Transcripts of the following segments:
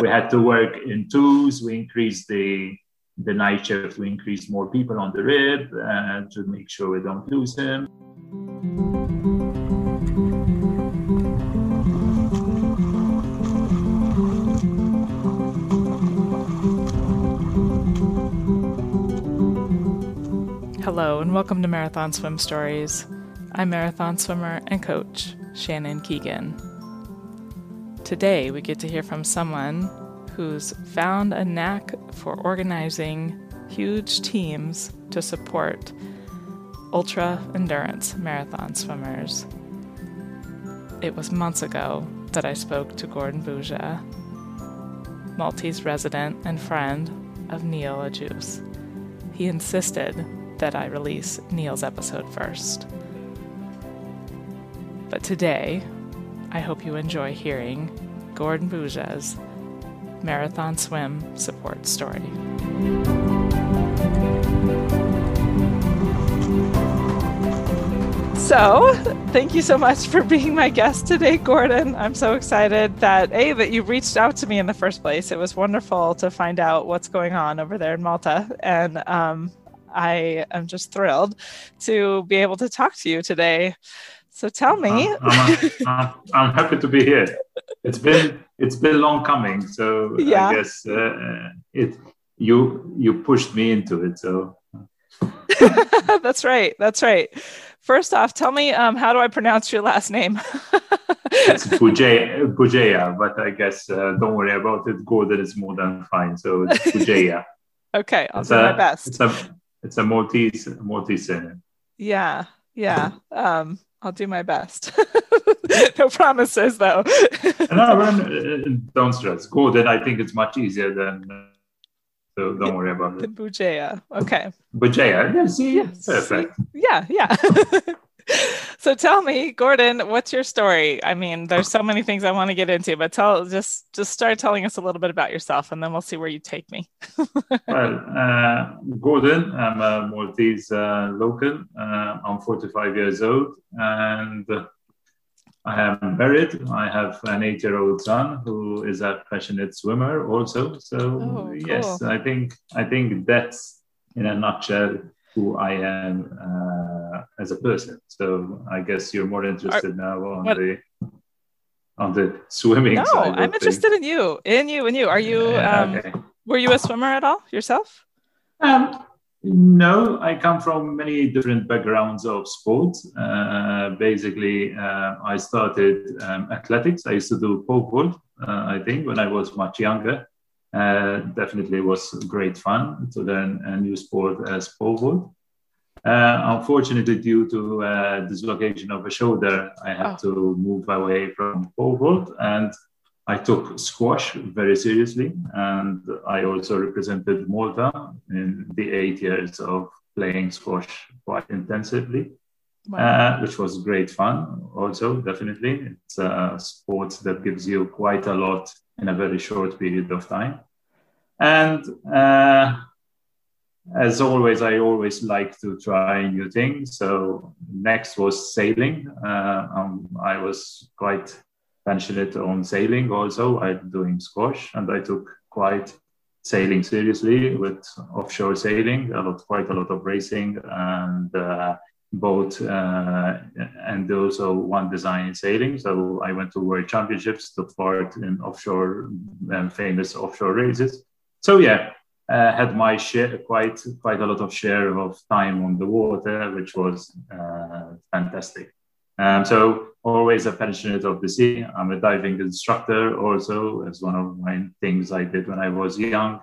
we had to work in twos. We increased the night shift. We increased more people on the rib to make sure we don't lose him. Hello and welcome to Marathon Swim Stories. I'm marathon swimmer and coach Shannon Keegan. Today we get to hear from someone who's found a knack for organizing huge teams to support ultra endurance marathon swimmers. It was months ago that I spoke to Gordon Bugeja, Maltese resident and friend of Neil Ajuice. He insisted that I release Neil's episode first. But today, I hope you enjoy hearing Gordon Bugeja's Marathon Swim support story. So, thank you so much for being my guest today, Gordon. I'm so excited that, A, that you reached out to me in the first place. It was wonderful to find out what's going on over there in Malta. And I am just thrilled to be able to talk to you today. So tell me. I'm happy to be here. It's been long coming. So yeah. I guess you pushed me into it. So That's right. First off, tell me how do I pronounce your last name? It's Bugeja, but I guess don't worry about it. Gordon is more than fine. So it's Bugeja. Okay, I'll do my best. It's a Maltese surname. Yeah. I'll do my best. No promises, though. Don't stress. Gordon, I think it's much easier than. So don't worry about it. Bugeja. Okay. Bugeja. Yeah, see? Yes. Perfect. Yeah. So tell me, Gordon, what's your story? I mean, there's so many things I want to get into, but just start telling us a little bit about yourself, and then we'll see where you take me. Well, Gordon, I'm a Maltese local. I'm 45 years old, and I am married. I have an 8-year-old son who is a passionate swimmer also. So cool. Yes, I think that's in a nutshell who I am as a person. So I guess you're more interested on the swimming side. No, I'm interested in you. Are you? Yeah, okay. Were you a swimmer at all yourself? No, I come from many different backgrounds of sports. Basically, I started athletics. I used to do pole vault. I think when I was much younger. Definitely was great fun to learn a new sport as pole vault. Unfortunately, due to dislocation of a shoulder, I had to move away from pole vault, and I took squash very seriously. And I also represented Malta in the 8 years of playing squash quite intensively, which was great fun also, definitely. It's a sport that gives you quite a lot in a very short period of time. And as always, I always like to try new things. So next was sailing. I was quite passionate on sailing also. I'm doing squash, and I took quite sailing seriously with offshore sailing, quite a lot of racing and boat and also one design sailing. So I went to world championships, took part in offshore famous offshore races. So yeah, had my share, quite a lot of share of time on the water, which was fantastic. So always a passionate of the sea. I'm a diving instructor also, as one of my things I did when I was young.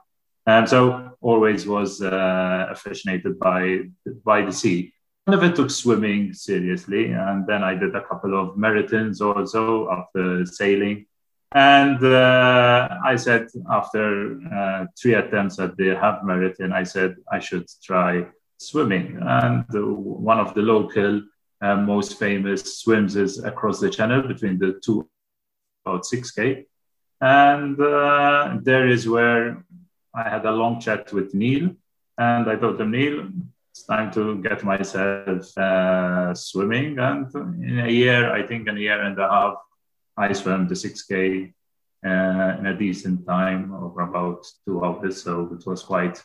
So always was fascinated by the sea. I never took swimming seriously, and then I did a couple of marathons also after sailing. And I said after 3 attempts at the half marathon, I said I should try swimming. And one of the local most famous swims is across the channel between the two, about 6K. And there is where I had a long chat with Neil, and I told him, Neil, it's time to get myself swimming. And in a year and a half, I swam the 6K in a decent time over about 2 hours. So it was quite,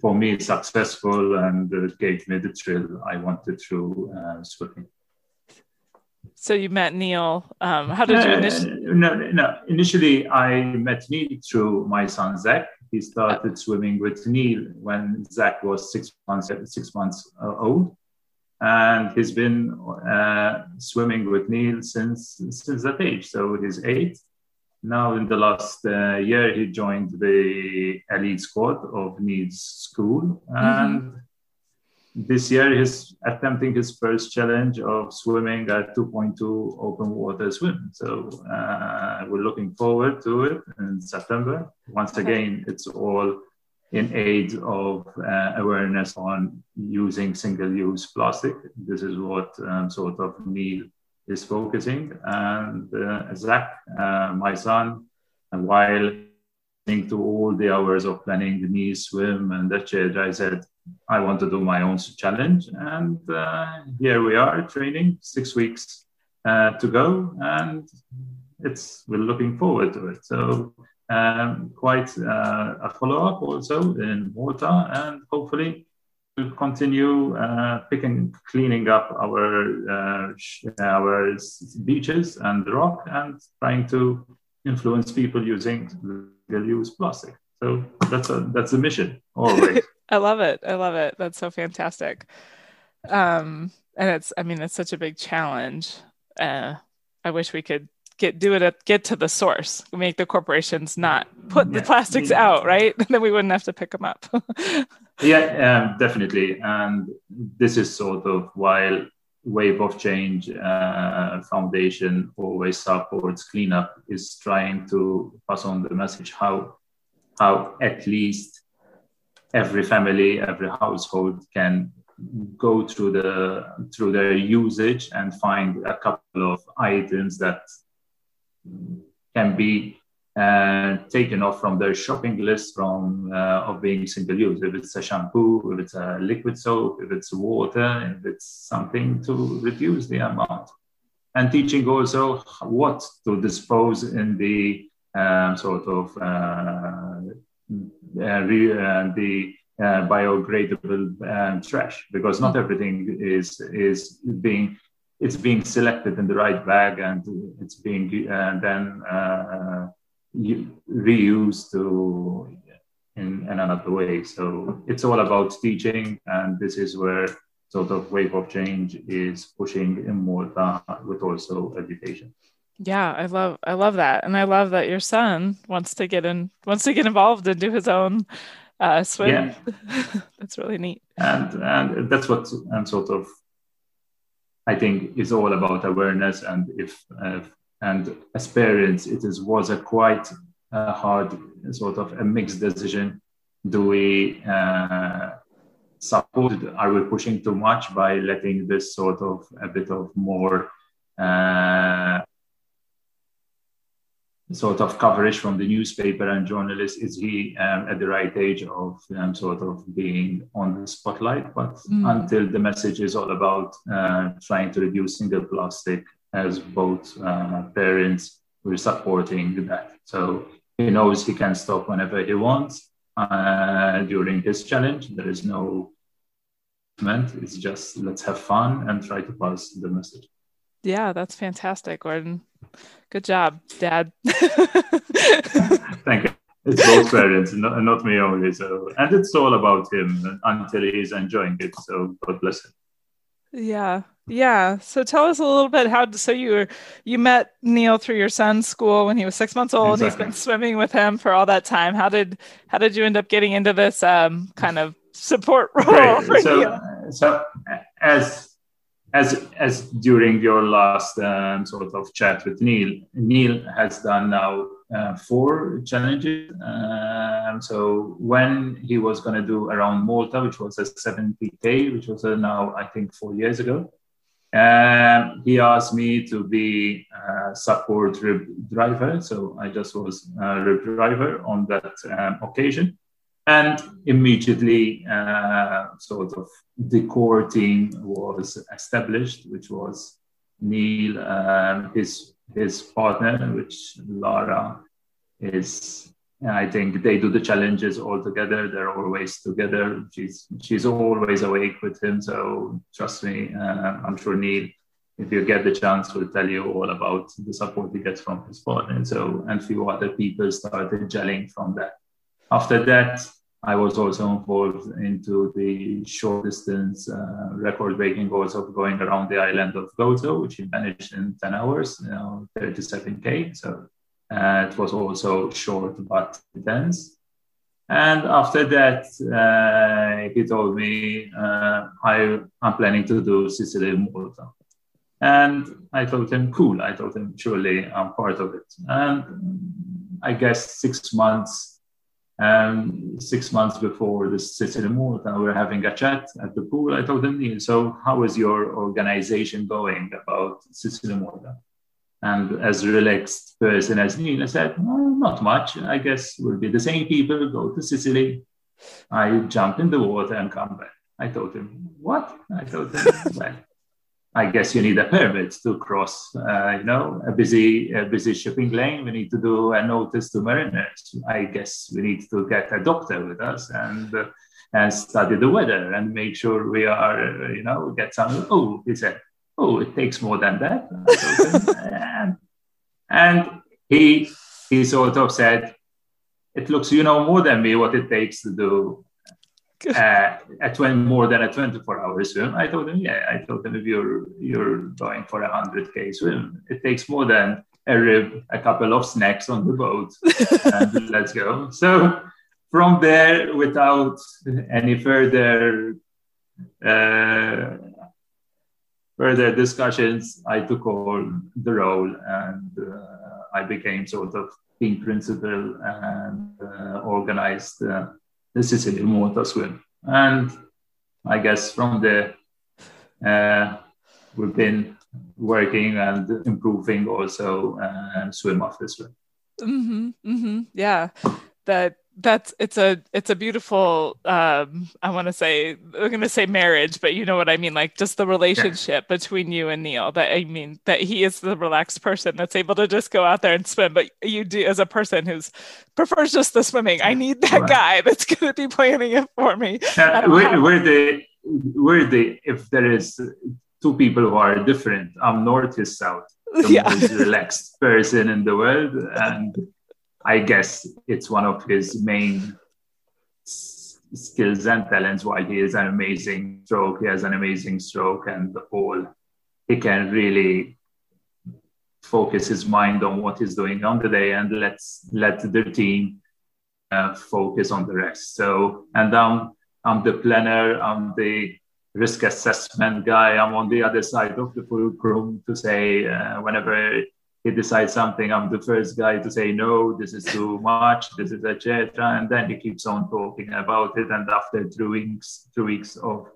for me, successful, and it gave me the thrill I wanted through swimming. So you met Neil. How did you initially? No. Initially, I met Neil through my son, Zach. He started swimming with Neil when Zach was six months old. And he's been swimming with Neil since that age. So he's 8. Now, in the last year, he joined the elite squad of Neil's school. And this year, he's attempting his first challenge of swimming at 2.2 open water swim. So we're looking forward to it in September. Once again, it's all in aid of awareness on using single-use plastic. This is what sort of Neil is focusing. And Zach, my son, and while listening to all the hours of planning the knee swim and that change, I said, I want to do my own challenge, and here we are training 6 weeks to go, and we're looking forward to it. So quite a follow-up also in Malta, and hopefully we'll continue cleaning up our beaches and the rock, and trying to influence people using single-use plastic. So that's a mission always. I love it. That's so fantastic. And it's such a big challenge. I wish we could get to the source, make the corporations not put the plastics out, right? Then we wouldn't have to pick them up. Definitely. And this is sort of while Wave of Change Foundation always supports cleanup, is trying to pass on the message how at least every family, every household can go through their usage and find a couple of items that can be taken off from their shopping list of being single use. If it's a shampoo, if it's a liquid soap, if it's water, if it's something to reduce the amount. And teaching also what to dispose in the sort of the biodegradable trash, because not everything is being selected in the right bag, and it's being then reused in another way. So it's all about teaching, and this is where sort of Wave of Change is pushing in Malta with also education. Yeah, I love that, and I love that your son wants to get involved and do his own swim. Yeah. That's really neat. And that's what sort of I think is all about awareness. And if as parents, was a quite hard sort of a mixed decision. Do we support? Are we pushing too much by letting this sort of a bit of more sort of coverage from the newspaper and journalists? Is he at the right age of sort of being on the spotlight? But until the message is all about trying to reduce single plastic, as both parents were supporting that. So he knows he can stop whenever he wants during his challenge. There is no meant. It's just let's have fun and try to pass the message. Yeah, that's fantastic, Gordon. Good job, Dad. Thank you. It's both parents, not me only. So, and it's all about him until he's enjoying it. So, God bless him. Yeah. So, tell us a little bit you met Neil through your son's school when he was 6 months old. Exactly. He's been swimming with him for all that time. How did you end up getting into this kind of support role? Right. For Neil? So as during your last sort of chat with Neil has done now 4 challenges. So when he was going to do around Malta, which was a 70K, which was now, I think, 4 years ago, he asked me to be a support rib driver. So I just was a rib driver on that occasion. And immediately, sort of the core team was established, which was Neil, his his partner, which Lara is. And I think they do the challenges all together. They're always together. She's always awake with him. So trust me, I'm sure Neil, if you get the chance, will tell you all about the support he gets from his partner. So, and few other people started gelling from that. After that, I was also involved into the short distance record-breaking goals of going around the island of Gozo, which he managed in 10 hours, 37K. So it was also short but intense. And after that, he told me, I'm planning to do Sicily and Malta. And I told him, cool. I told him, surely I'm part of it. And I guess 6 months before the Sicily and Malta, we were having a chat at the pool. I told him, Neil, so how is your organization going about Sicily and Malta? And as a relaxed person as Neil, I said, well, not much. I guess we'll be the same people, go to Sicily. I jump in the water and come back. I told him, what? I told him, well, I guess you need a permit to cross, a busy shipping lane. We need to do a notice to mariners. I guess we need to get a doctor with us and study the weather and make sure we are, get some. Oh, he said, oh, it takes more than that. And he sort of said, it looks, more than me what it takes to do more than a 24-hour swim. I told him, if you're going for a 100K swim, it takes more than a rib, a couple of snacks on the boat, and let's go. So from there, without any further discussions, I took on the role and I became sort of team principal and organized the Sicily Malta swim. And I guess from there, we've been working and improving also swim after swim. Mm-hmm, mm-hmm. Yeah, It's a beautiful, I'm going to say marriage, but you know what I mean? Like just the relationship between you and Neil, that he is the relaxed person that's able to just go out there and swim. But you do, as a person who prefers just the swimming, I need that guy that's going to be planning it for me. If there is two people who are different, I'm north, he's south, the most relaxed person in the world. And I guess it's one of his main skills and talents. While he is an amazing stroke, he has an amazing stroke and all. He can really focus his mind on what he's doing on the day and let the team focus on the rest. So, and I'm the planner, I'm the risk assessment guy. I'm on the other side of the room to say whenever he decides something, I'm the first guy to say, no, this is too much, this is etc. And then he keeps on talking about it. And after two weeks of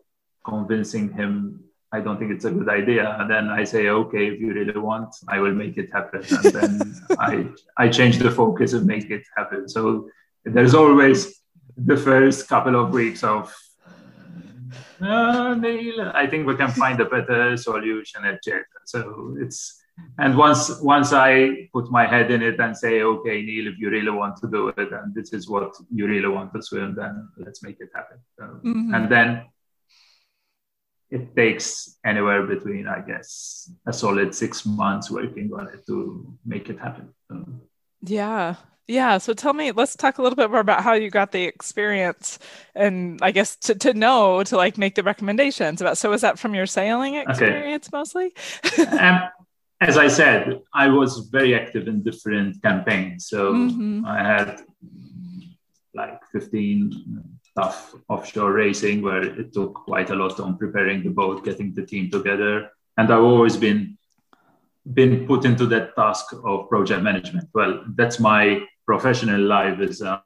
convincing him, I don't think it's a good idea. And then I say, okay, if you really want, I will make it happen. And then I change the focus and make it happen. So there's always the first couple of weeks of, Neil, I think we can find a better solution, etc. So it's, and once I put my head in it and say, okay, Neil, if you really want to do it and this is what you really want to swim, then let's make it happen. So, mm-hmm. And then it takes anywhere between, I guess, a solid 6 months working on it to make it happen. So. Yeah. So tell me, let's talk a little bit more about how you got the experience and I guess to make the recommendations about. So was that from your sailing experience mostly? As I said, I was very active in different campaigns. So I had like 15 tough offshore racing where it took quite a lot on preparing the boat, getting the team together. And I've always been put into that task of project management. Well, that's my professional life as a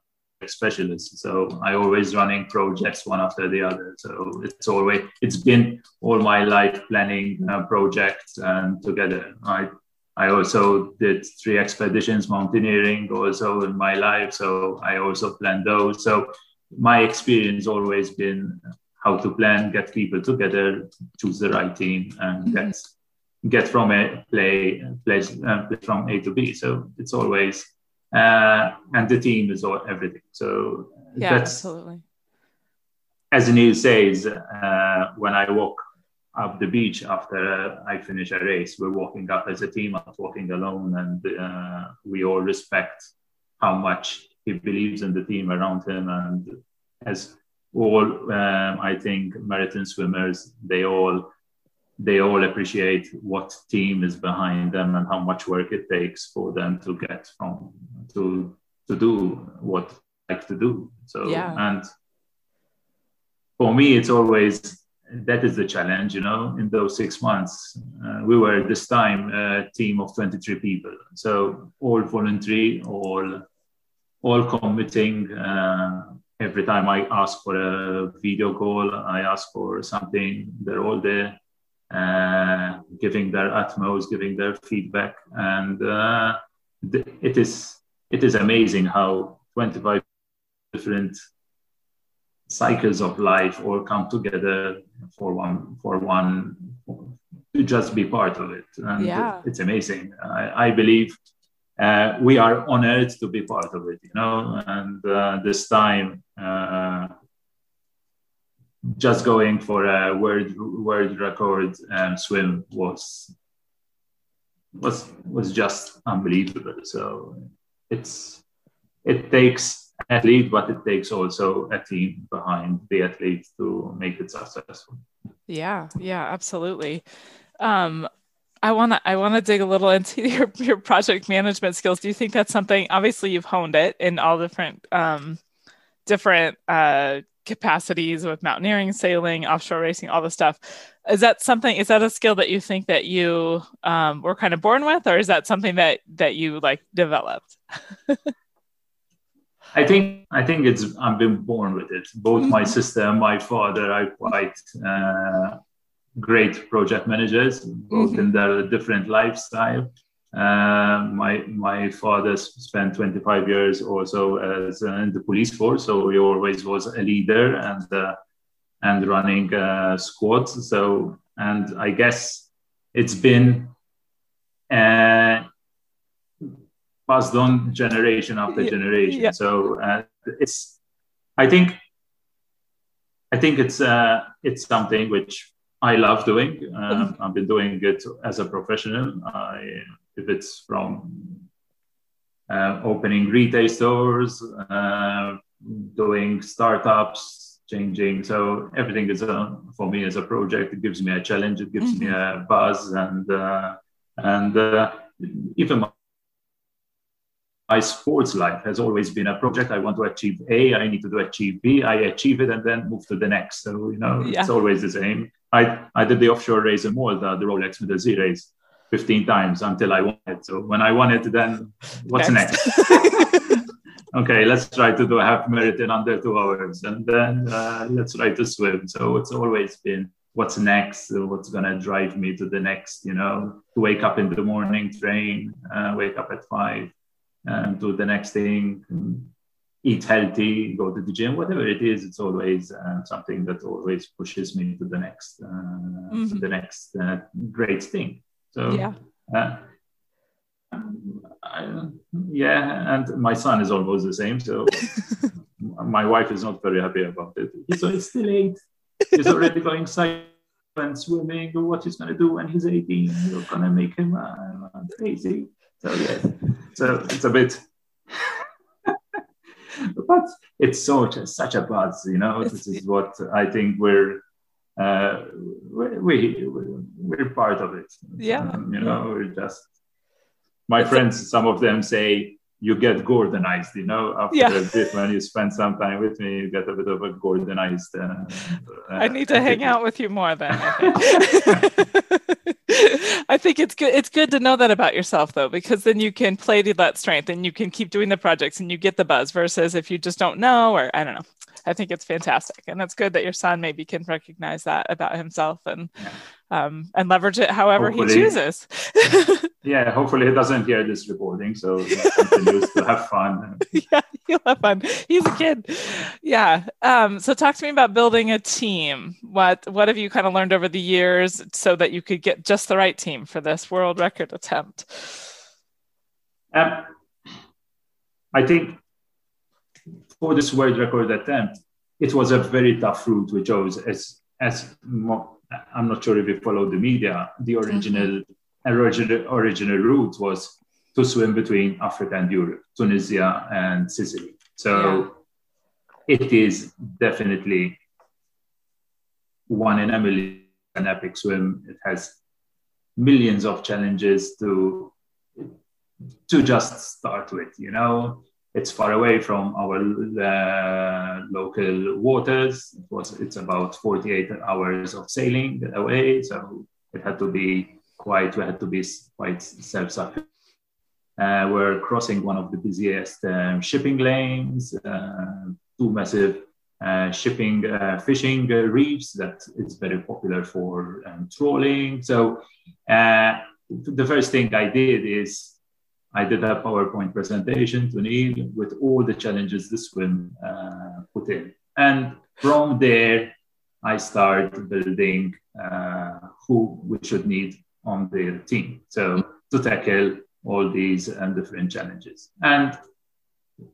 specialist. So I always running projects one after the other. So it's been all my life planning projects and together. I also did 3 expeditions, mountaineering also in my life. So I also planned those. So my experience always been how to plan, get people together, choose the right team and get get from a play from A to B. So it's always and the team is all everything. So yeah, that's, absolutely. As Neil says, when I walk up the beach after I finish a race, we're walking up as a team. I'm walking alone, and we all respect how much he believes in the team around him. And as all, I think marathon swimmers, they all appreciate what team is behind them and how much work it takes for them to get from to do what they like to do. So yeah. And for me, it's always that is the challenge, you know. In those 6 months, we were this time a team of 23 people, so all voluntary, all committing. Every time I ask for a video call, I ask for something, they're all there, giving their utmost, giving their feedback, and it is amazing how 25 different cycles of life all come together for one to just be part of it. And yeah. It's amazing. I believe we are honored to be part of it, you know. And this time just going for a world record swim was just unbelievable. So it takes athlete, but it takes also a team behind the athlete to make it successful. Yeah, absolutely. I wanna dig a little into your project management skills. Do you think that's something? Obviously, you've honed it in all different capacities with mountaineering, sailing, offshore racing, all the stuff. Is that something? Is that a skill that you think that you were kind of born with, or is that something that you like developed? I think I've been born with it. Both my sister and my father are quite great project managers, both in their different lifestyle. My father spent 25 years also as in the police force, so he always was a leader and running squads. So, and I guess it's been passed on generation after generation. Yeah. So it's, I think it's something which I love doing. I've been doing it as a professional. If it's from opening retail stores, doing startups, changing. So everything is for me as a project. It gives me a challenge. It gives me a buzz, and even my sports life has always been a project. I want to achieve A, I need to achieve B, I achieve it and then move to the next. So, you know, yeah. It's always the same. I did the offshore race in Malta, the Rolex Middle Sea race, 15 times until I won it. So when I won it, then what's next? Okay, let's try to do a half marathon under 2 hours. And then let's try to swim. So it's always been what's next, what's going to drive me to the next, you know, to wake up in the morning, train, wake up at 5. And do the next thing, eat healthy, go to the gym, whatever it is. It's always something that always pushes me to the next, great thing. So yeah. And my son is almost the same. So my wife is not very happy about it. It's still 8. He's already going cycling and swimming. What he's going to do when he's 18? You're going to make him crazy. So yes, so it's a bit, but it's such a buzz, you know. This is what I think we're part of it. Yeah, you know, we're just friends. Some of them say you get Gordonized, you know. After a bit, when you spend some time with me, you get a bit of a Gordonized. I need to hang out with you more then. I think it's good. It's good to know that about yourself, though, because then you can play to that strength and you can keep doing the projects and you get the buzz versus if you just don't know, or I don't know. I think it's fantastic. And it's good that your son maybe can recognize that about himself and and leverage it however he chooses. Yeah, hopefully he doesn't hear this recording, so he continues to have fun. Yeah, he'll have fun. He's a kid. Yeah. So talk to me about building a team. What have you kind of learned over the years so that you could get just the right team for this world record attempt? I think for this world record attempt, it was a very tough route we chose. I'm not sure if you follow the media, the original route was to swim between Africa and Europe, Tunisia and Sicily. So it is definitely one in a million, an epic swim. It has millions of challenges to just start with, you know. It's far away from our local waters. It's about 48 hours of sailing away. So we had to be quite self-sufficient. We're crossing one of the busiest shipping lanes, two massive fishing reefs that is very popular for trawling. So the first thing I did is I did a PowerPoint presentation to Neil with all the challenges the swim put in. And from there, I started building who we should need on the team. So to tackle all these different challenges. And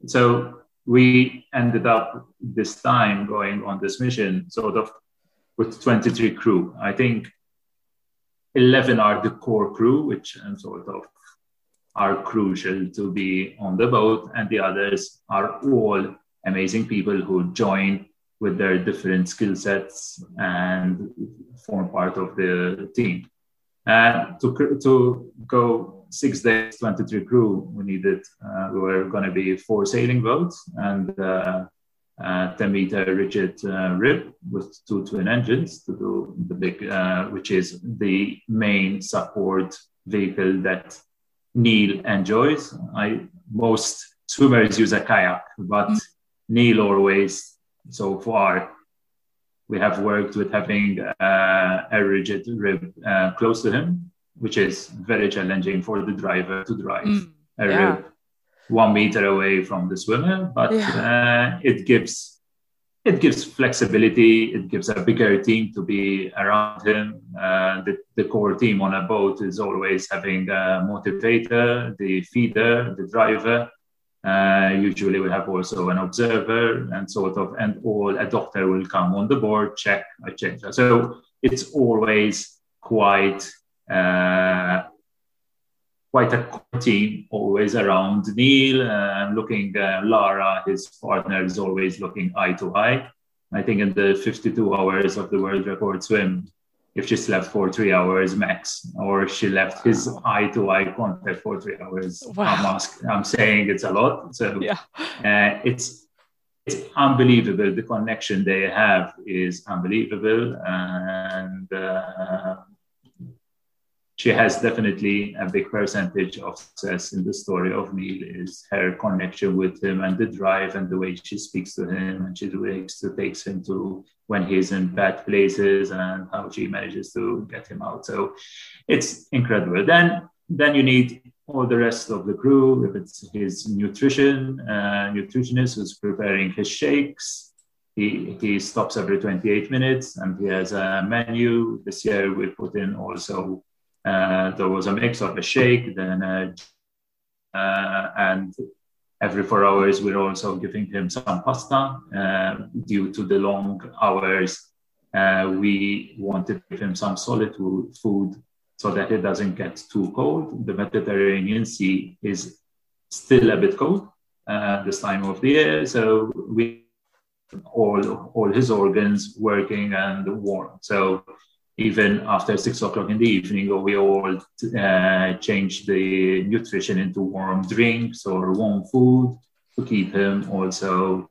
so we ended up this time going on this mission sort of with 23 crew. I think 11 are the core crew, which sort of are crucial to be on the boat, and the others are all amazing people who join with their different skill sets and form part of the team. To go 6 days, 23 crew, we needed, we were going to be 4 sailing boats and 10-meter rigid rib with 2 twin engines to do the big, which is the main support vehicle that Neil enjoys. Most swimmers use a kayak, but Neil always, so far, we have worked with having a rigid rib close to him, which is very challenging for the driver to drive a rib 1 meter away from the swimmer, but it gives flexibility. It gives a bigger team to be around him. The core team on a boat is always having a motivator, the feeder, the driver. Usually we have also an observer and all a doctor will come on the board, check, etc. So it's always quite a core team, always around Neil, looking Lara, his partner, is always looking eye to eye. I think in the 52 hours of the world record swim, if she slept for 3 hours max, or she left his eye to eye contact for 3 hours, I'm saying it's a lot. So it's unbelievable. The connection they have is unbelievable. And she has definitely a big percentage of success in the story of Neil is her connection with him and the drive and the way she speaks to him and takes him to when he's in bad places and how she manages to get him out. So it's incredible. Then you need all the rest of the crew. If it's his nutritionist who's preparing his shakes. He stops every 28 minutes and he has a menu. This year we put in also there was a mix of a shake, then and every 4 hours we're also giving him some pasta. Due to the long hours, we wanted to give him some solid food so that it doesn't get too cold. The Mediterranean Sea is still a bit cold this time of the year, so we all his organs working and warm. So even after 6 o'clock in the evening, we all change the nutrition into warm drinks or warm food to keep him also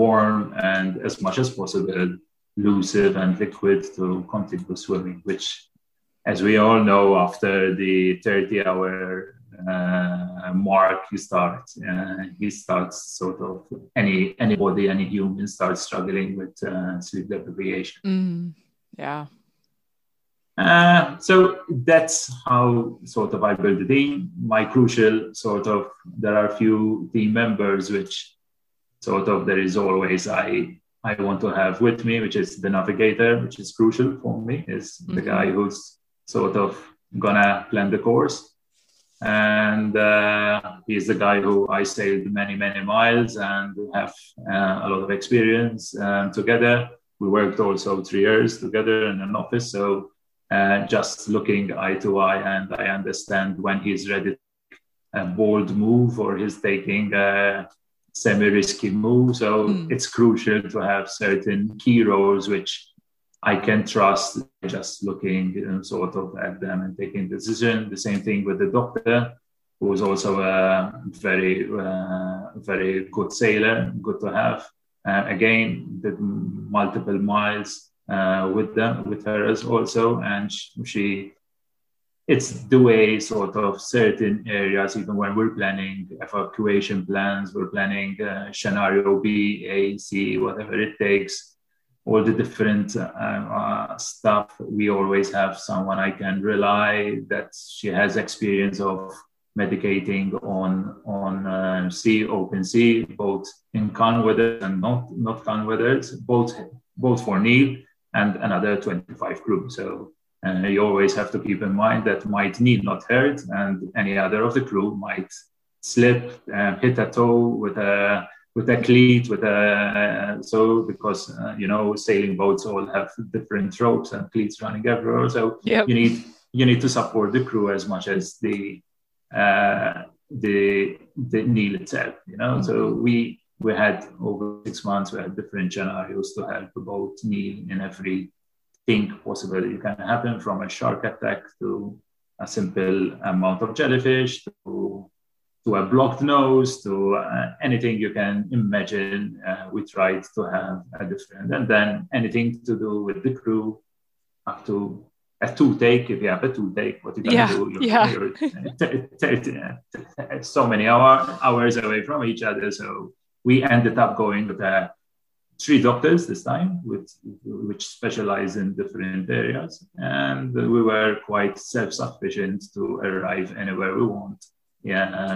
warm and as much as possible, elusive and liquid to continue swimming, which, as we all know, after the 30-hour mark, he starts sort of any human starts struggling with sleep deprivation. Yeah. So that's how sort of I built the team. My crucial sort of, there are a few team members which sort of there is always I want to have with me, which is the navigator, which is crucial for me, is the guy who's sort of gonna plan the course. And he's the guy who I sailed many, many miles and have a lot of experience together. We worked also 3 years together in an office. So just looking eye to eye, and I understand when he's ready a bold move or he's taking a semi-risky move. So it's crucial to have certain key roles which I can trust, just looking sort of at them and taking decision. The same thing with the doctor, who was also a very good sailor, good to have. Again, did multiple miles with her as also, and she it's the way sort of certain areas, even when we're planning evacuation plans, we're planning scenario B, A, C, whatever it takes, all the different stuff. We always have someone I can rely that she has experience of medicating on sea, open sea, both in calm weather and not calm weather, both for Neil and another 25 crew. So and you always have to keep in mind that might Neil not hurt and any other of the crew might slip, hit a toe with a cleat, so because, sailing boats all have different ropes and cleats running everywhere. So you need to support the crew as much as the Neil itself, So we had over 6 months, we had different scenarios to help both Neil in every possible it can happen, from a shark attack to a simple amount of jellyfish to a blocked nose to anything you can imagine. We tried to have a different, and then anything to do with the crew up to a toothache. If you have a toothache, what you can do, you're so many hours away from each other. So we ended up going with a 3 doctors this time, which specialize in different areas. And we were quite self-sufficient to arrive anywhere we want,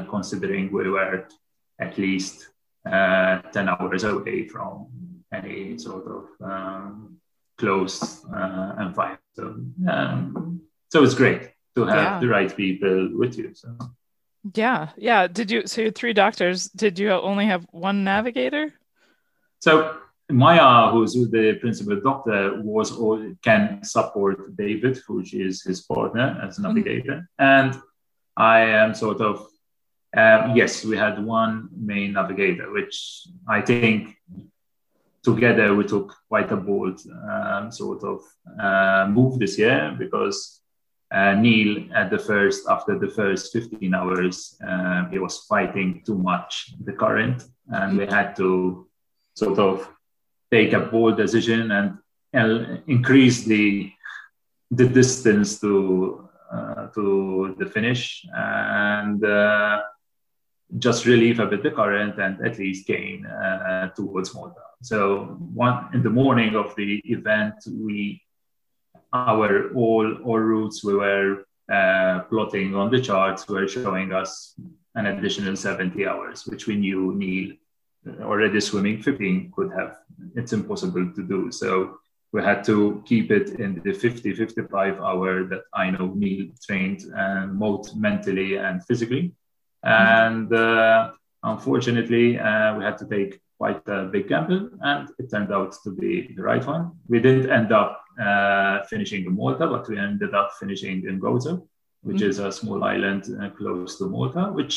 considering we were at least 10 hours away from any sort of close environment. So it's great to have the right people with you. So. Yeah. So you had 3 doctors. Did you only have 1 navigator? So Maya, who's the principal doctor, can support David, who is his partner as a navigator. And I am sort of, we had 1 main navigator, which I think together we took quite a bold move this year, because Neil, after the first 15 hours, he was fighting too much the current, and we had to sort of take a bold decision and increase the distance to the finish, and just relieve a bit the current and at least gain towards Malta. So in the morning of the event, all routes we were plotting on the charts were showing us an additional 70 hours, which we knew Neil, already swimming 15, could have. It's impossible to do. So we had to keep it in the 50-55 hour that I know Neil trained both mentally and physically. And unfortunately, we had to take quite a big gamble, and it turned out to be the right one. We didn't end up finishing in Malta, but we ended up finishing in Gozo, which is a small island close to Malta, which...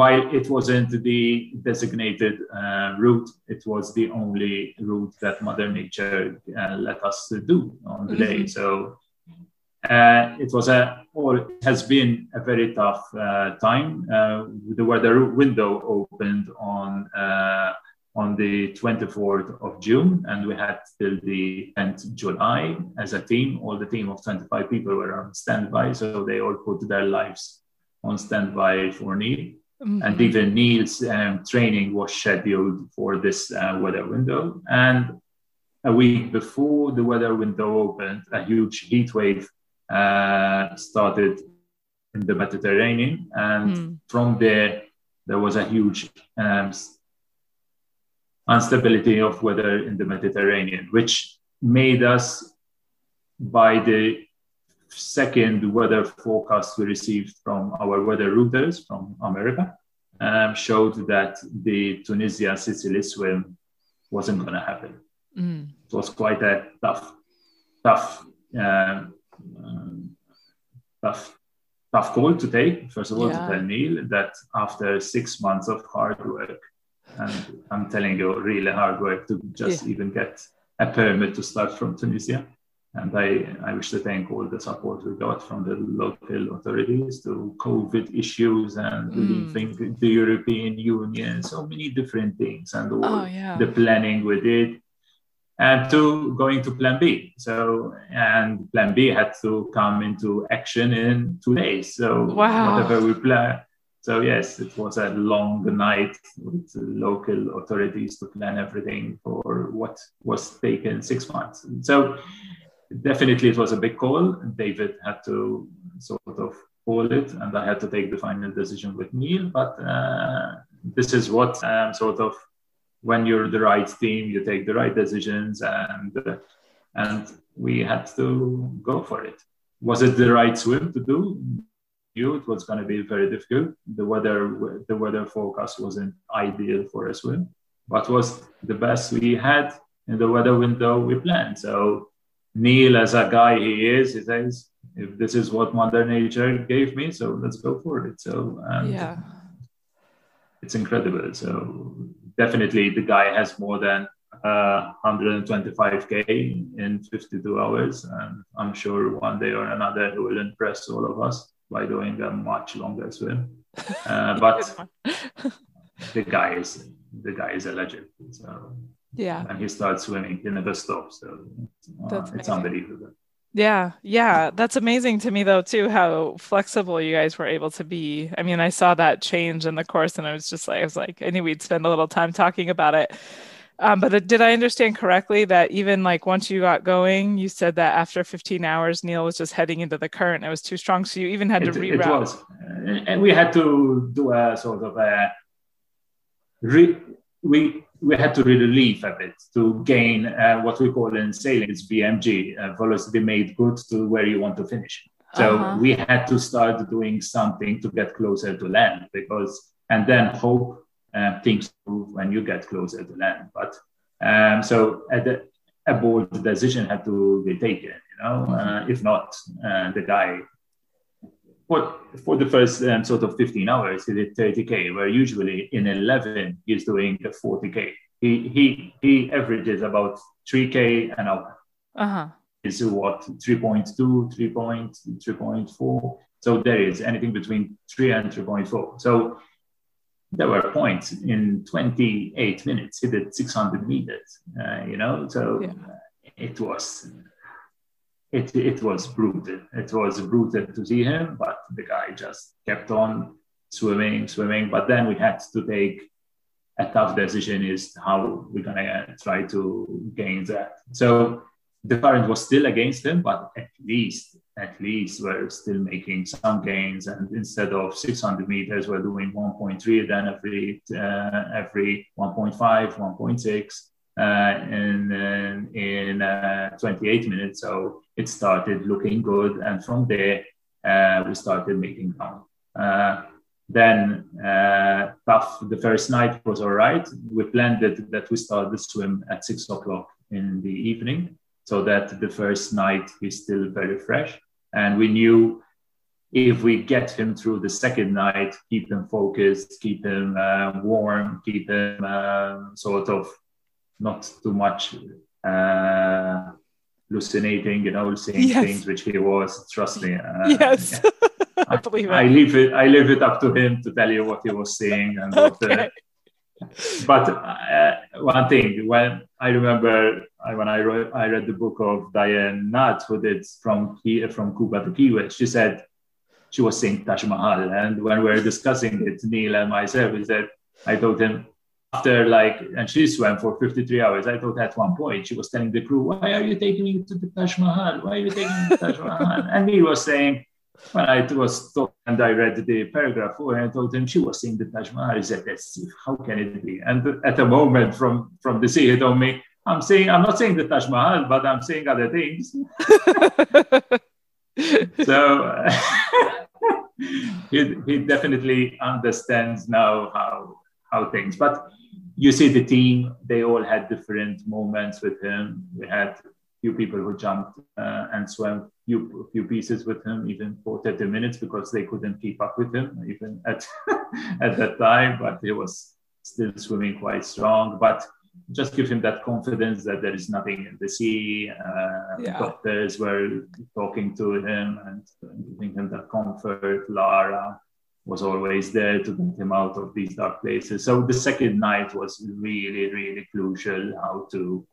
while it wasn't the designated route, it was the only route that Mother Nature let us do on the day. So it has been a very tough time. The weather window opened on the 24th of June, and we had till the 10th July as a team. All the team of 25 people were on standby, so they all put their lives on standby for Neil. And even Neil's training was scheduled for this weather window. And a week before the weather window opened, a huge heat wave started in the Mediterranean. And from there was a huge instability of weather in the Mediterranean, which made us, by the second weather forecast we received from our weather routers from America, showed that the Tunisia-Sicily swim wasn't going to happen. It was quite a tough call to take. First of all, to tell Neil that after 6 months of hard work, and I'm telling you, really hard work to just even get a permit to start from Tunisia. And I wish to thank all the support we got from the local authorities to COVID issues and leaving the European Union, so many different things, and all the planning we did. And to going to Plan B. So, and Plan B had to come into action in 2 days. So whatever we plan. So yes, it was a long night with local authorities to plan everything for what was taken 6 months. So definitely it was a big call. David had to sort of call it, and I had to take the final decision with Neil. But this is what sort of, when you're the right team, you take the right decisions, and we had to go for it. Was it the right swim to do? It was going to be very difficult. The weather forecast wasn't ideal for a swim, but was the best we had in the weather window we planned. So Neil, as a guy he is, he says, if this is what Mother Nature gave me, so let's go for it. So it's incredible. So definitely the guy has more than 125K in 52 hours. And I'm sure one day or another he will impress all of us by doing a much longer swim. But the guy is a legend. So and he starts swimming, he never stops. So it's unbelievable. Yeah. That's amazing to me though, too, how flexible you guys were able to be. I mean, I saw that change in the course and I was like, I knew we'd spend a little time talking about it. But did I understand correctly that even like once you got going, you said that after 15 hours, Neil was just heading into the current. It was too strong. So you even had to reroute. It was. And we had to do a sort of a... We had to relieve a bit to gain what we call in sailing, it's VMG, velocity made good to where you want to finish. So we had to start doing something to get closer to land and then hope things move when you get closer to land. But so a board decision had to be taken, you know, if not the guy. For the first sort of 15 hours, he did 30K, where usually in 11, he's doing the 40K. He averages about 3K an hour. Is what, 3.2, 3.4. So there is anything between 3 and 3.4. So there were points in 28 minutes, he did 600 meters, you know? So it was... It was brutal. It was brutal to see him, but the guy just kept on swimming. But then we had to take a tough decision is how we're going to try to gain that. So the current was still against him, but at least we're still making some gains. And instead of 600 meters, we're doing 1.3, then every 1.5, 1.6. In 28 minutes. So it started looking good. And from there, we started making ground. Then tough, the first night was all right. We planned that we start the swim at 6:00 in the evening so that the first night is still very fresh. And we knew if we get him through the second night, keep him focused, keep him warm, keep him sort of not too much hallucinating, you know, saying things which he was. Trust me. I believe it. I leave it up to him to tell you what he was saying. And one thing, when I remember I read the book of Diane Nath, who did from Cuba to Kiwi, she said she was saying Taj Mahal, and when we were discussing it, Neil and myself, I told him, after and she swam for 53 hours. I thought at one point she was telling the crew, why are you taking me to the Taj Mahal? Why are you taking me to the Taj Mahal? And he was saying, when I was talking and I read the paragraph and I told him she was seeing the Taj Mahal, he said, how can it be? And at a moment from the sea, he told me, I'm not saying the Taj Mahal, but I'm saying other things. So he definitely understands now how things, but you see the team, they all had different moments with him. We had a few people who jumped and swam few pieces with him, even for 30 minutes, because they couldn't keep up with him even at at that time, but he was still swimming quite strong. But just give him that confidence that there is nothing in the sea. Doctors were talking to him and giving him that comfort. Lara was always there to get him out of these dark places. So the second night was really, really crucial, how to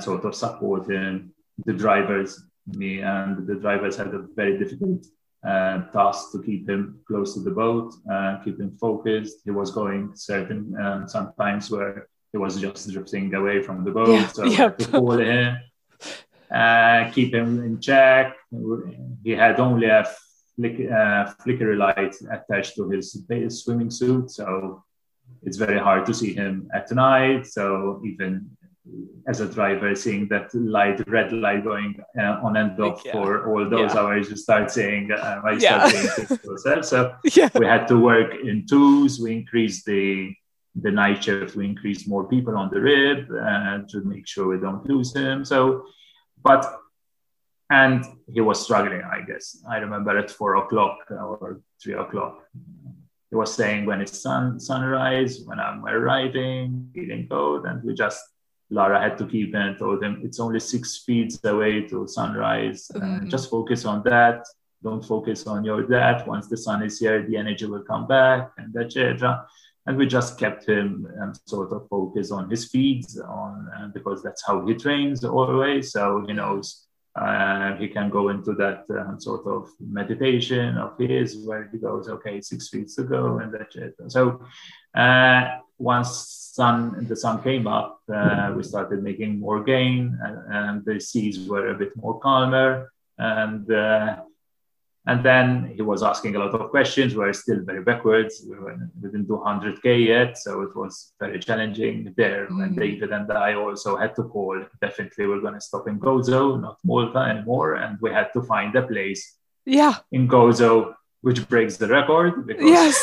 sort of support him. The drivers had a very difficult task to keep him close to the boat, keep him focused. He was going certain sometimes where he was just drifting away from the boat. Yeah, so to call him, keep him in check. He had only a flicker light attached to his swimming suit, so it's very hard to see him at night. So even as a driver, seeing that red light going on and off for all those hours, you start saying, I start saying this to yourself. So we had to work in twos. We increased the night shift. We increased more people on the rib to make sure we don't lose him. So, and he was struggling, I guess. I remember at 4 o'clock or 3 o'clock, he was saying, when it's sunrise, when I'm arriving, feeling cold, and we just, Lara had to keep him and told him it's only 6 feet away to sunrise. And just focus on that. Don't focus on your dad. Once the sun is here, the energy will come back, and etc. And we just kept him sort of focused on his feeds, because that's how he trains always. So he knows he can go into that sort of meditation of his, where he goes, okay, 6 feet to go, and etc. So once the sun came up, we started making more gain, and the seas were a bit more calmer, and then he was asking a lot of questions. We were still very backwards. We didn't do 100K yet, so it was very challenging there. And David and I also had to call, definitely we're going to stop in Gozo, not Malta anymore. And we had to find a place in Gozo which breaks the record. Because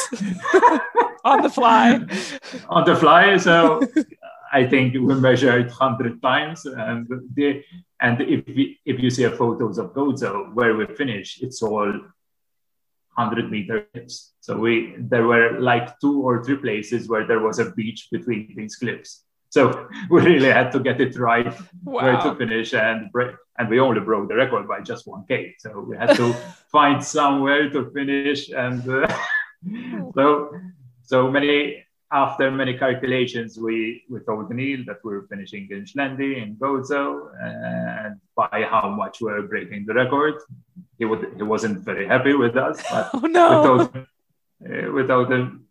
on the fly. On the fly. So I think we measured 100 times. And if you see photos of Gozo where we finish, it's all 100-meter cliffs. So there were 2 or 3 places where there was a beach between these cliffs. So we really had to get it right where to finish, and we only broke the record by just 1K. So we had to find somewhere to finish, and so many. After many calculations, we told Neil that we were finishing in Xlendi, in Gozo, and by how much we were breaking the record. He wasn't very happy with us, but we told him,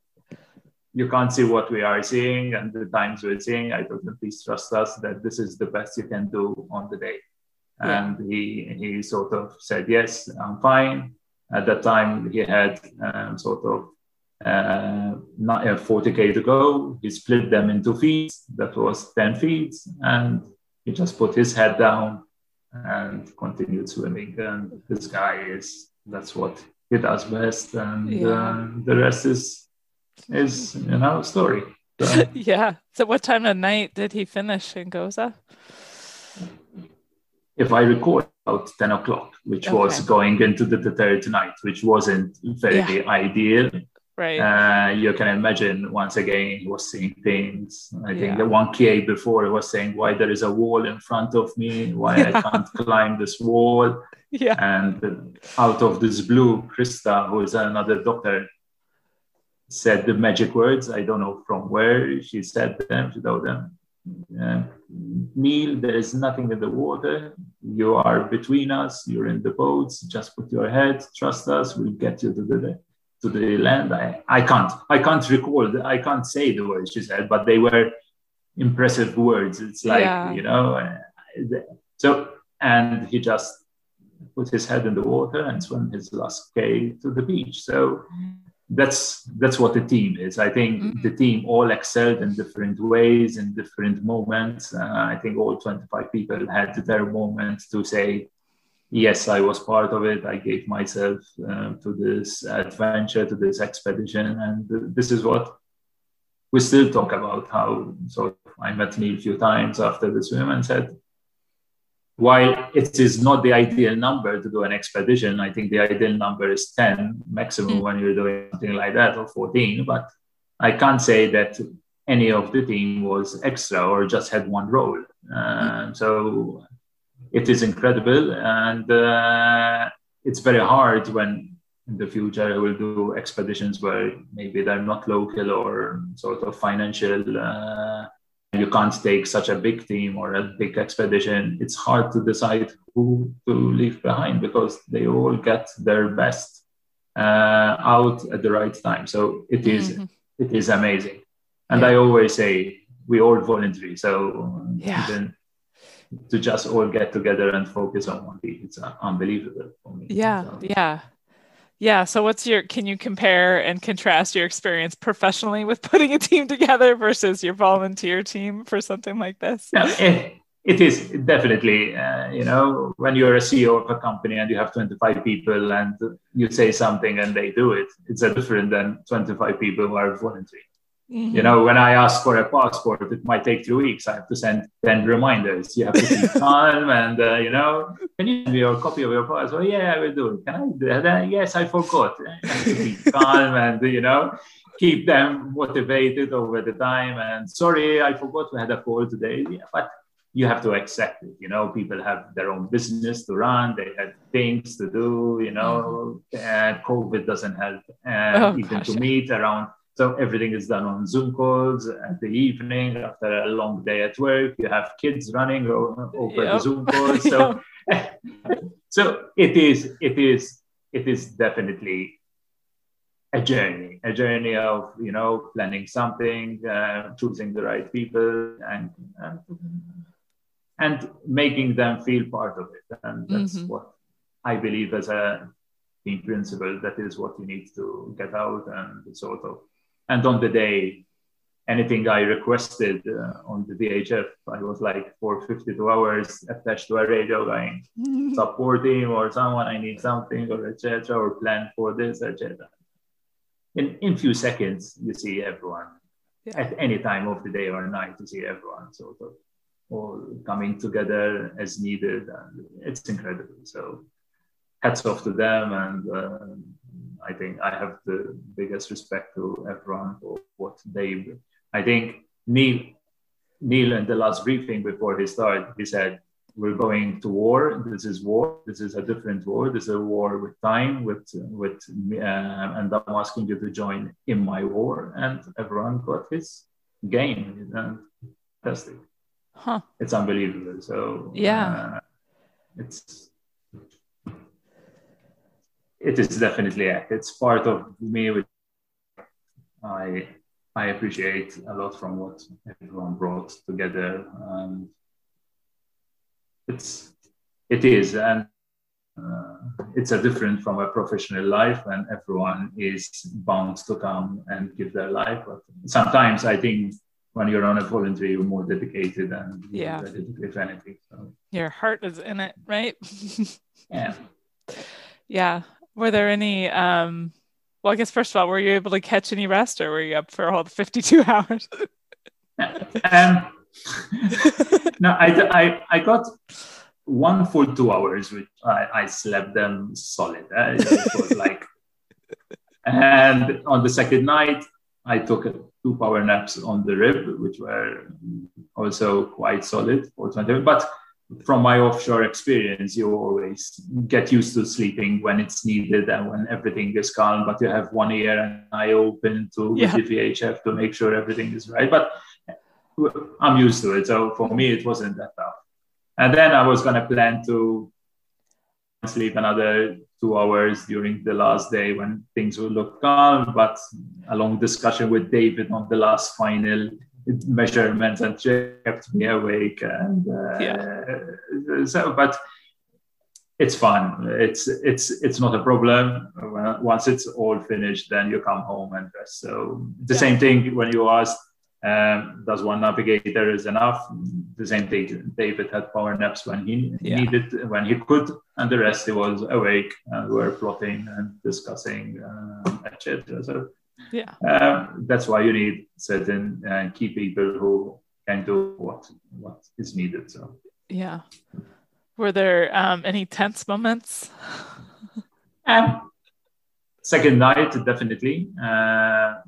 you can't see what we are seeing and the times we're seeing. I told him, please trust us that this is the best you can do on the day. And he sort of said, yes, I'm fine. At that time, he had sort of 40K to go. He split them into feet. That was 10 feet, and he just put his head down and continued swimming. And this guy that's what he does best, and the rest is story. So. So, what time of night did he finish in Goza? If I recall, about 10 o'clock, which was going into the third night, which wasn't very ideal. Right. You can imagine, once again, he was seeing things. I think the 1K before, he was saying, why there is a wall in front of me, why I can't climb this wall. Yeah. And out of this blue, Krista, who is another doctor, said the magic words. I don't know from where she said them. She told them, Neil, there is nothing in the water. You are between us. You're in the boats. Just put your head. Trust us. We'll get you to the to the land. I can't recall. I can't say the words she said, but they were impressive words. It's like, you know. So, and he just put his head in the water and swam his last K to the beach. So that's what the team is. I think the team all excelled in different ways, in different moments. I think all 25 people had their moment to say, yes, I was part of it. I gave myself to this adventure, to this expedition. And this is what we still talk about, how so I met Neil a few times after the swim and said, while it is not the ideal number to do an expedition, I think the ideal number is 10 maximum when you're doing something like that, or 14. But I can't say that any of the team was extra or just had one role. So it is incredible. And it's very hard when in the future I will do expeditions where maybe they're not local or sort of financial. You can't take such a big team or a big expedition. It's hard to decide who to leave behind because they all get their best out at the right time. So it is it is amazing. And I always say we're all voluntary. So even to just all get together and focus on one thing, it's unbelievable for me. Yeah. So can you compare and contrast your experience professionally with putting a team together versus your volunteer team for something like this? Yeah, it is definitely, you know, when you're a CEO of a company and you have 25 people and you say something and they do it, it's different than 25 people who are voluntary. You know, when I ask for a passport, it might take 3 weeks. I have to send 10 reminders. You have to keep time and, you know, can you send me your copy of your passport? Yeah, I will do it. Can I do that? Yes, I forgot. I have to keep calm and, you know, keep them motivated over the time. And sorry, I forgot we had a call today. Yeah, but you have to accept it. You know, people have their own business to run. They have things to do, you know, and COVID doesn't help to meet around. So everything is done on Zoom calls at the evening after a long day at work. You have kids running over the Zoom calls. So, so it is definitely a journey of, you know, planning something, choosing the right people and making them feel part of it. And that's what I believe as a team principle. That is what you need to get out and sort of. And on the day, anything I requested on the VHF, I was like for 52 hours attached to a radio going, support him or someone, I need something or etc. or plan for this, etc. In few seconds, you see everyone. Yeah. At any time of the day or night, you see everyone sort of all coming together as needed. And it's incredible. So hats off to them and... I think I have the biggest respect to everyone for what they do. I think Neil in the last briefing before he started, he said, we're going to war. This is war. This is a different war. This is a war with time, and I'm asking you to join in my war. And everyone got his game. And fantastic. Huh. It's unbelievable. So It is definitely, it's part of me, which I appreciate a lot from what everyone brought together. It is, and it's a different from a professional life, and everyone is bound to come and give their life. But sometimes I think when you're on a voluntary, you're more dedicated and ready to give anything. So. Your heart is in it, right? Yeah. Were there any, well, I guess, first of all, were you able to catch any rest or were you up for a whole 52 hours? No, I got one full 2 hours, which I slept them solid. It was like, and on the second night, I took 2 power naps on the rib, which were also quite solid for 20, but from my offshore experience, you always get used to sleeping when it's needed and when everything is calm, but you have one ear and eye open to the VHF to make sure everything is right. But I'm used to it. So for me, it wasn't that tough. And then I was going to plan to sleep another 2 hours during the last day when things would look calm, but a long discussion with David on the last final measurements and kept me awake. And so, but it's fun. It's not a problem. Once it's all finished, then you come home and rest. So the same thing when you asked, does one navigator is enough? The same thing. David had power naps when he needed, when he could, and the rest he was awake and we were plotting and discussing, etc. So that's why you need certain key people who can do what is needed. So were there any tense moments? Second night, definitely.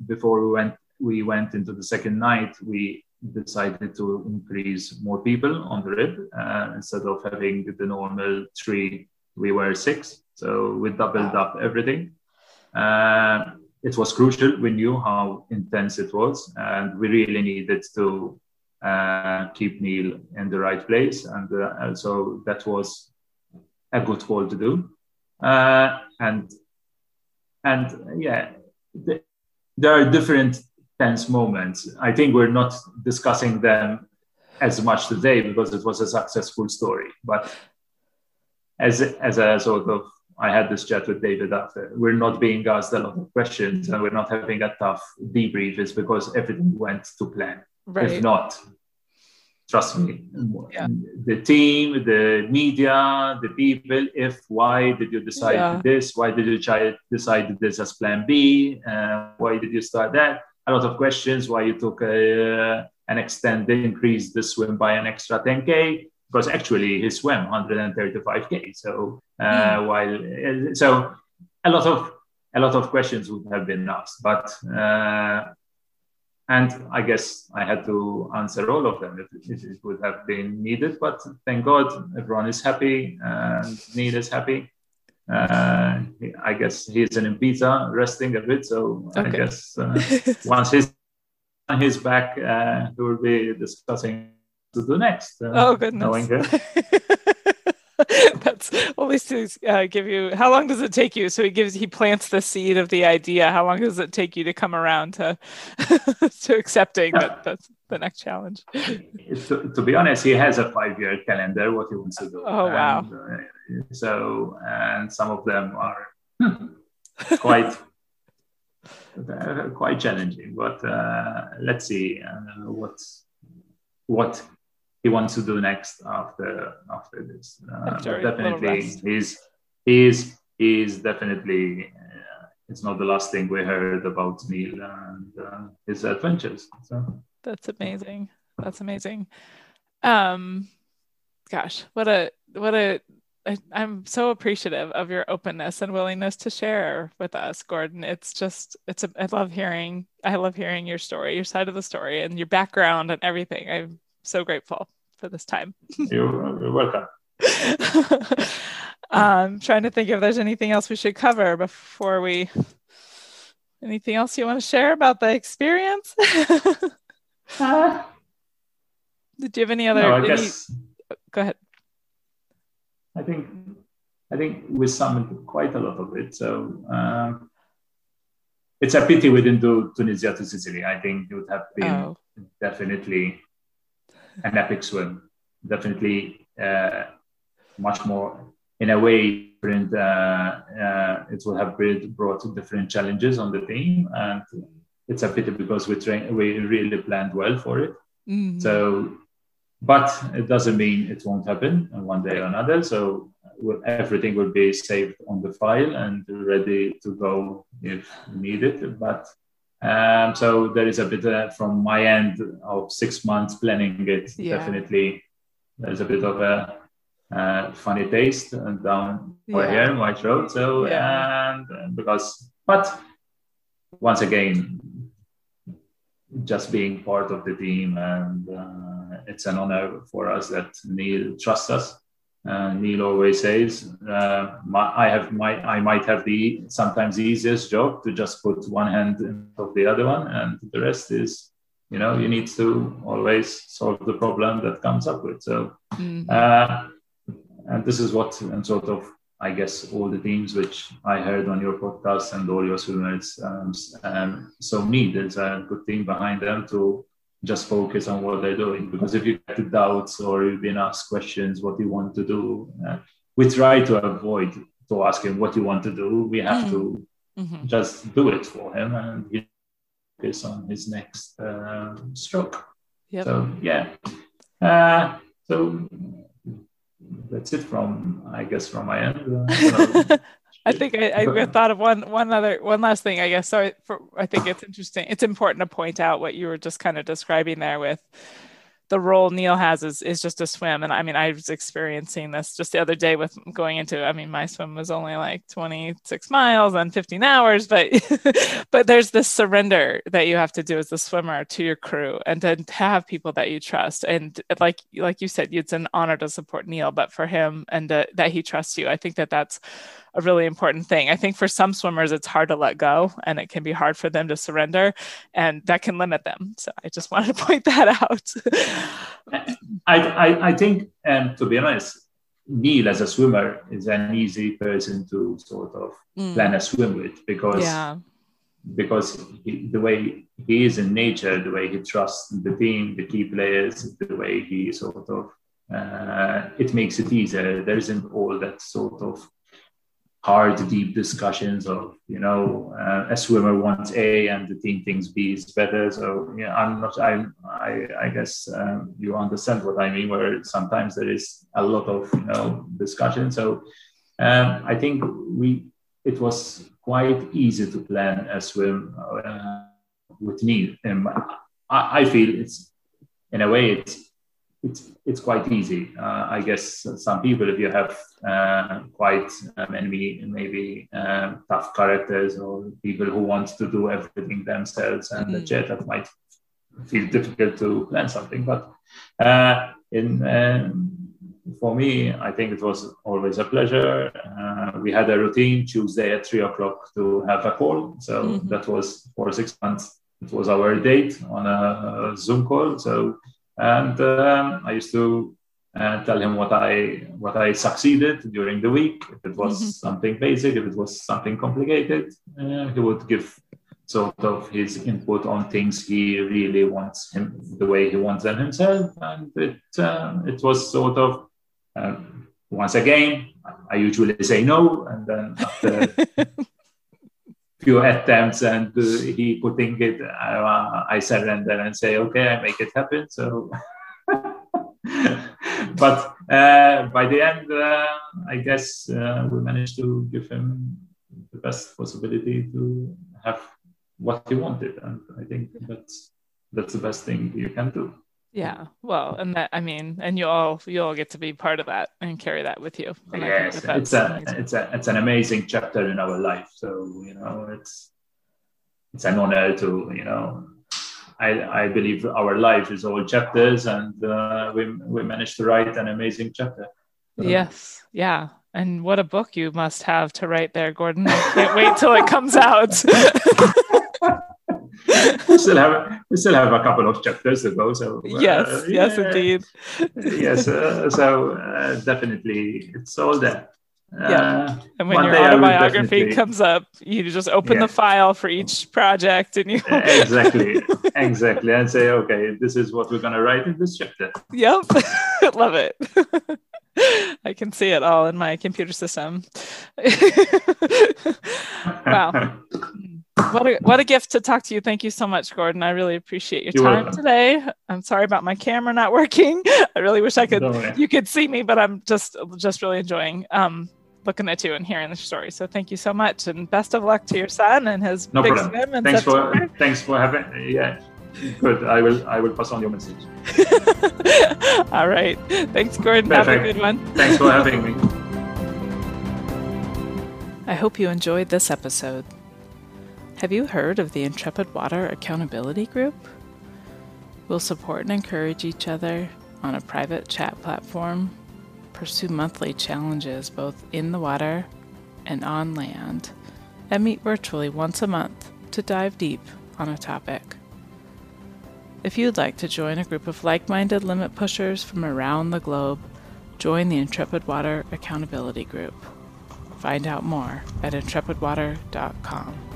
Before we went into the second night, we decided to increase more people on the rib. Instead of having the normal 3, we were 6. So we doubled up everything. It was crucial. We knew how intense it was, and we really needed to keep Neil in the right place. And so that was a good call to do. There are different tense moments. I think we're not discussing them as much today because it was a successful story. But as a sort of, I had this chat with David after, we're not being asked a lot of questions and we're not having a tough debrief. It's because everything went to plan. Right. If not, trust me, the team, the media, the people, why did you decide this? Why did you decide this as plan B? Why did you start that? A lot of questions, why you took an extended increase the swim by an extra 10K, because actually he swam 135K. So a lot of questions would have been asked, but and I guess I had to answer all of them if it would have been needed. But thank God everyone is happy and Neil is happy. I guess he's in Ibiza resting a bit. So I guess once he's on his back, we will be discussing what to do next. Oh, goodness. That's always to give you, how long does it take you? So he plants the seed of the idea. How long does it take you to come around to to accepting that's the next challenge? To be honest, he has a 5-year calendar, what he wants to do. Oh, wow. And some of them are quite challenging, but let's see what he wants to do next after this. Definitely, he's definitely. It's not the last thing we heard about Neil and his adventures. So that's amazing. Gosh, what a! I'm so appreciative of your openness and willingness to share with us, Gordon. I love hearing your story, your side of the story, and your background and everything. I'm so grateful for this time. You're welcome. I'm trying to think if there's anything else we should cover before we. Anything else you want to share about the experience? Did you have any other? No, go ahead. I think we summed quite a lot of it. So it's a pity we didn't do Tunisia to Sicily. I think it would have been definitely an epic swim, definitely much more in a way different. It would have brought different challenges on the team, and it's a pity because we really planned well for it. Mm-hmm. So, but it doesn't mean it won't happen one day or another. So everything will be saved on the file and ready to go if needed. But so there is a bit from my end of 6 months planning it. Yeah. Definitely, there's a bit of a funny taste and down here in my throat. So but once again, just being part of the team, and it's an honor for us that Neil trusts us. Neil always says, I might have the sometimes easiest job to just put one hand in front of the other one, and the rest is, you need to always solve the problem that comes up with. So, and this is what I'm sort of I guess, all the themes which I heard on your podcast and all your swimmers. So need is a good thing behind them to just focus on what they're doing, because if you get doubts or you've been asked questions, what you want to do, we try to avoid to ask him what you want to do. We have to just do it for him and he focus on his next stroke. Yep. So, yeah. So that's it from my end. I think I thought of one last thing, I guess. I think it's interesting. It's important to point out what you were just kind of describing there with the role Neil has is just a swim. And I mean, I was experiencing this just the other day with going into, I mean, my swim was only like 26 miles and 15 hours, but there's this surrender that you have to do as a swimmer to your crew and to have people that you trust. And like you said, it's an honor to support Neil, but for him and that he trusts you, I think that's a really important thing. I think for some swimmers, it's hard to let go and it can be hard for them to surrender, and that can limit them. So I just wanted to point that out. I think, and to be honest, Neil as a swimmer is an easy person to sort of plan a swim with, because the way he is in nature, the way he trusts the team, the key players, the way he sort of, it makes it easier. There isn't all that sort of hard, deep discussions of, a swimmer wants A and the team thinks B is better. So, I guess you understand what I mean, where sometimes there is a lot of, discussion. So I think it was quite easy to plan a swim with Neil. And I feel it's quite easy. I guess some people, if you have quite maybe tough characters or people who want to do everything themselves and that might feel difficult to plan something. But for me, I think it was always a pleasure. We had a routine Tuesday at 3:00 to have a call. So that was for 6 months. It was our date on a Zoom call. So. And I used to tell him what I succeeded during the week. If it was something basic, if it was something complicated, he would give sort of his input on things he really wants him, the way he wants them himself. And it was sort of, once again, I usually say no. And then after few attempts and he putting it, I surrender and say, okay, I make it happen. So, but by the end, I guess we managed to give him the best possibility to have what he wanted. And I think that's the best thing you can do. Yeah. Well, and that, I mean, and you all get to be part of that and carry that with you. And yes, it's an amazing chapter in our life. So, it's an honor to, I believe our life is all chapters, and we managed to write an amazing chapter. So. Yes. Yeah. And what a book you must have to write there, Gordon. I can't wait till it comes out. We still have a couple of chapters to go. So yes, indeed. Yes, so definitely, it's all there. Yeah, and when your autobiography comes up, you just open the file for each project, and you exactly, and say, okay, this is what we're gonna write in this chapter. Yep, love it. I can see it all in my computer system. Wow. What a gift to talk to you. Thank you so much, Gordon. I really appreciate your time today. I'm sorry about my camera not working. I really wish you could see me, but I'm just really enjoying looking at you and hearing the story. So thank you so much, and best of luck to your son and his big swim. And thanks for having. Yeah, good. I will pass on your message. All right. Thanks, Gordon. Perfect. Have a good one. Thanks for having me. I hope you enjoyed this episode. Have you heard of the Intrepid Water Accountability Group? We'll support and encourage each other on a private chat platform, pursue monthly challenges both in the water and on land, and meet virtually once a month to dive deep on a topic. If you'd like to join a group of like-minded limit pushers from around the globe, join the Intrepid Water Accountability Group. Find out more at intrepidwater.com.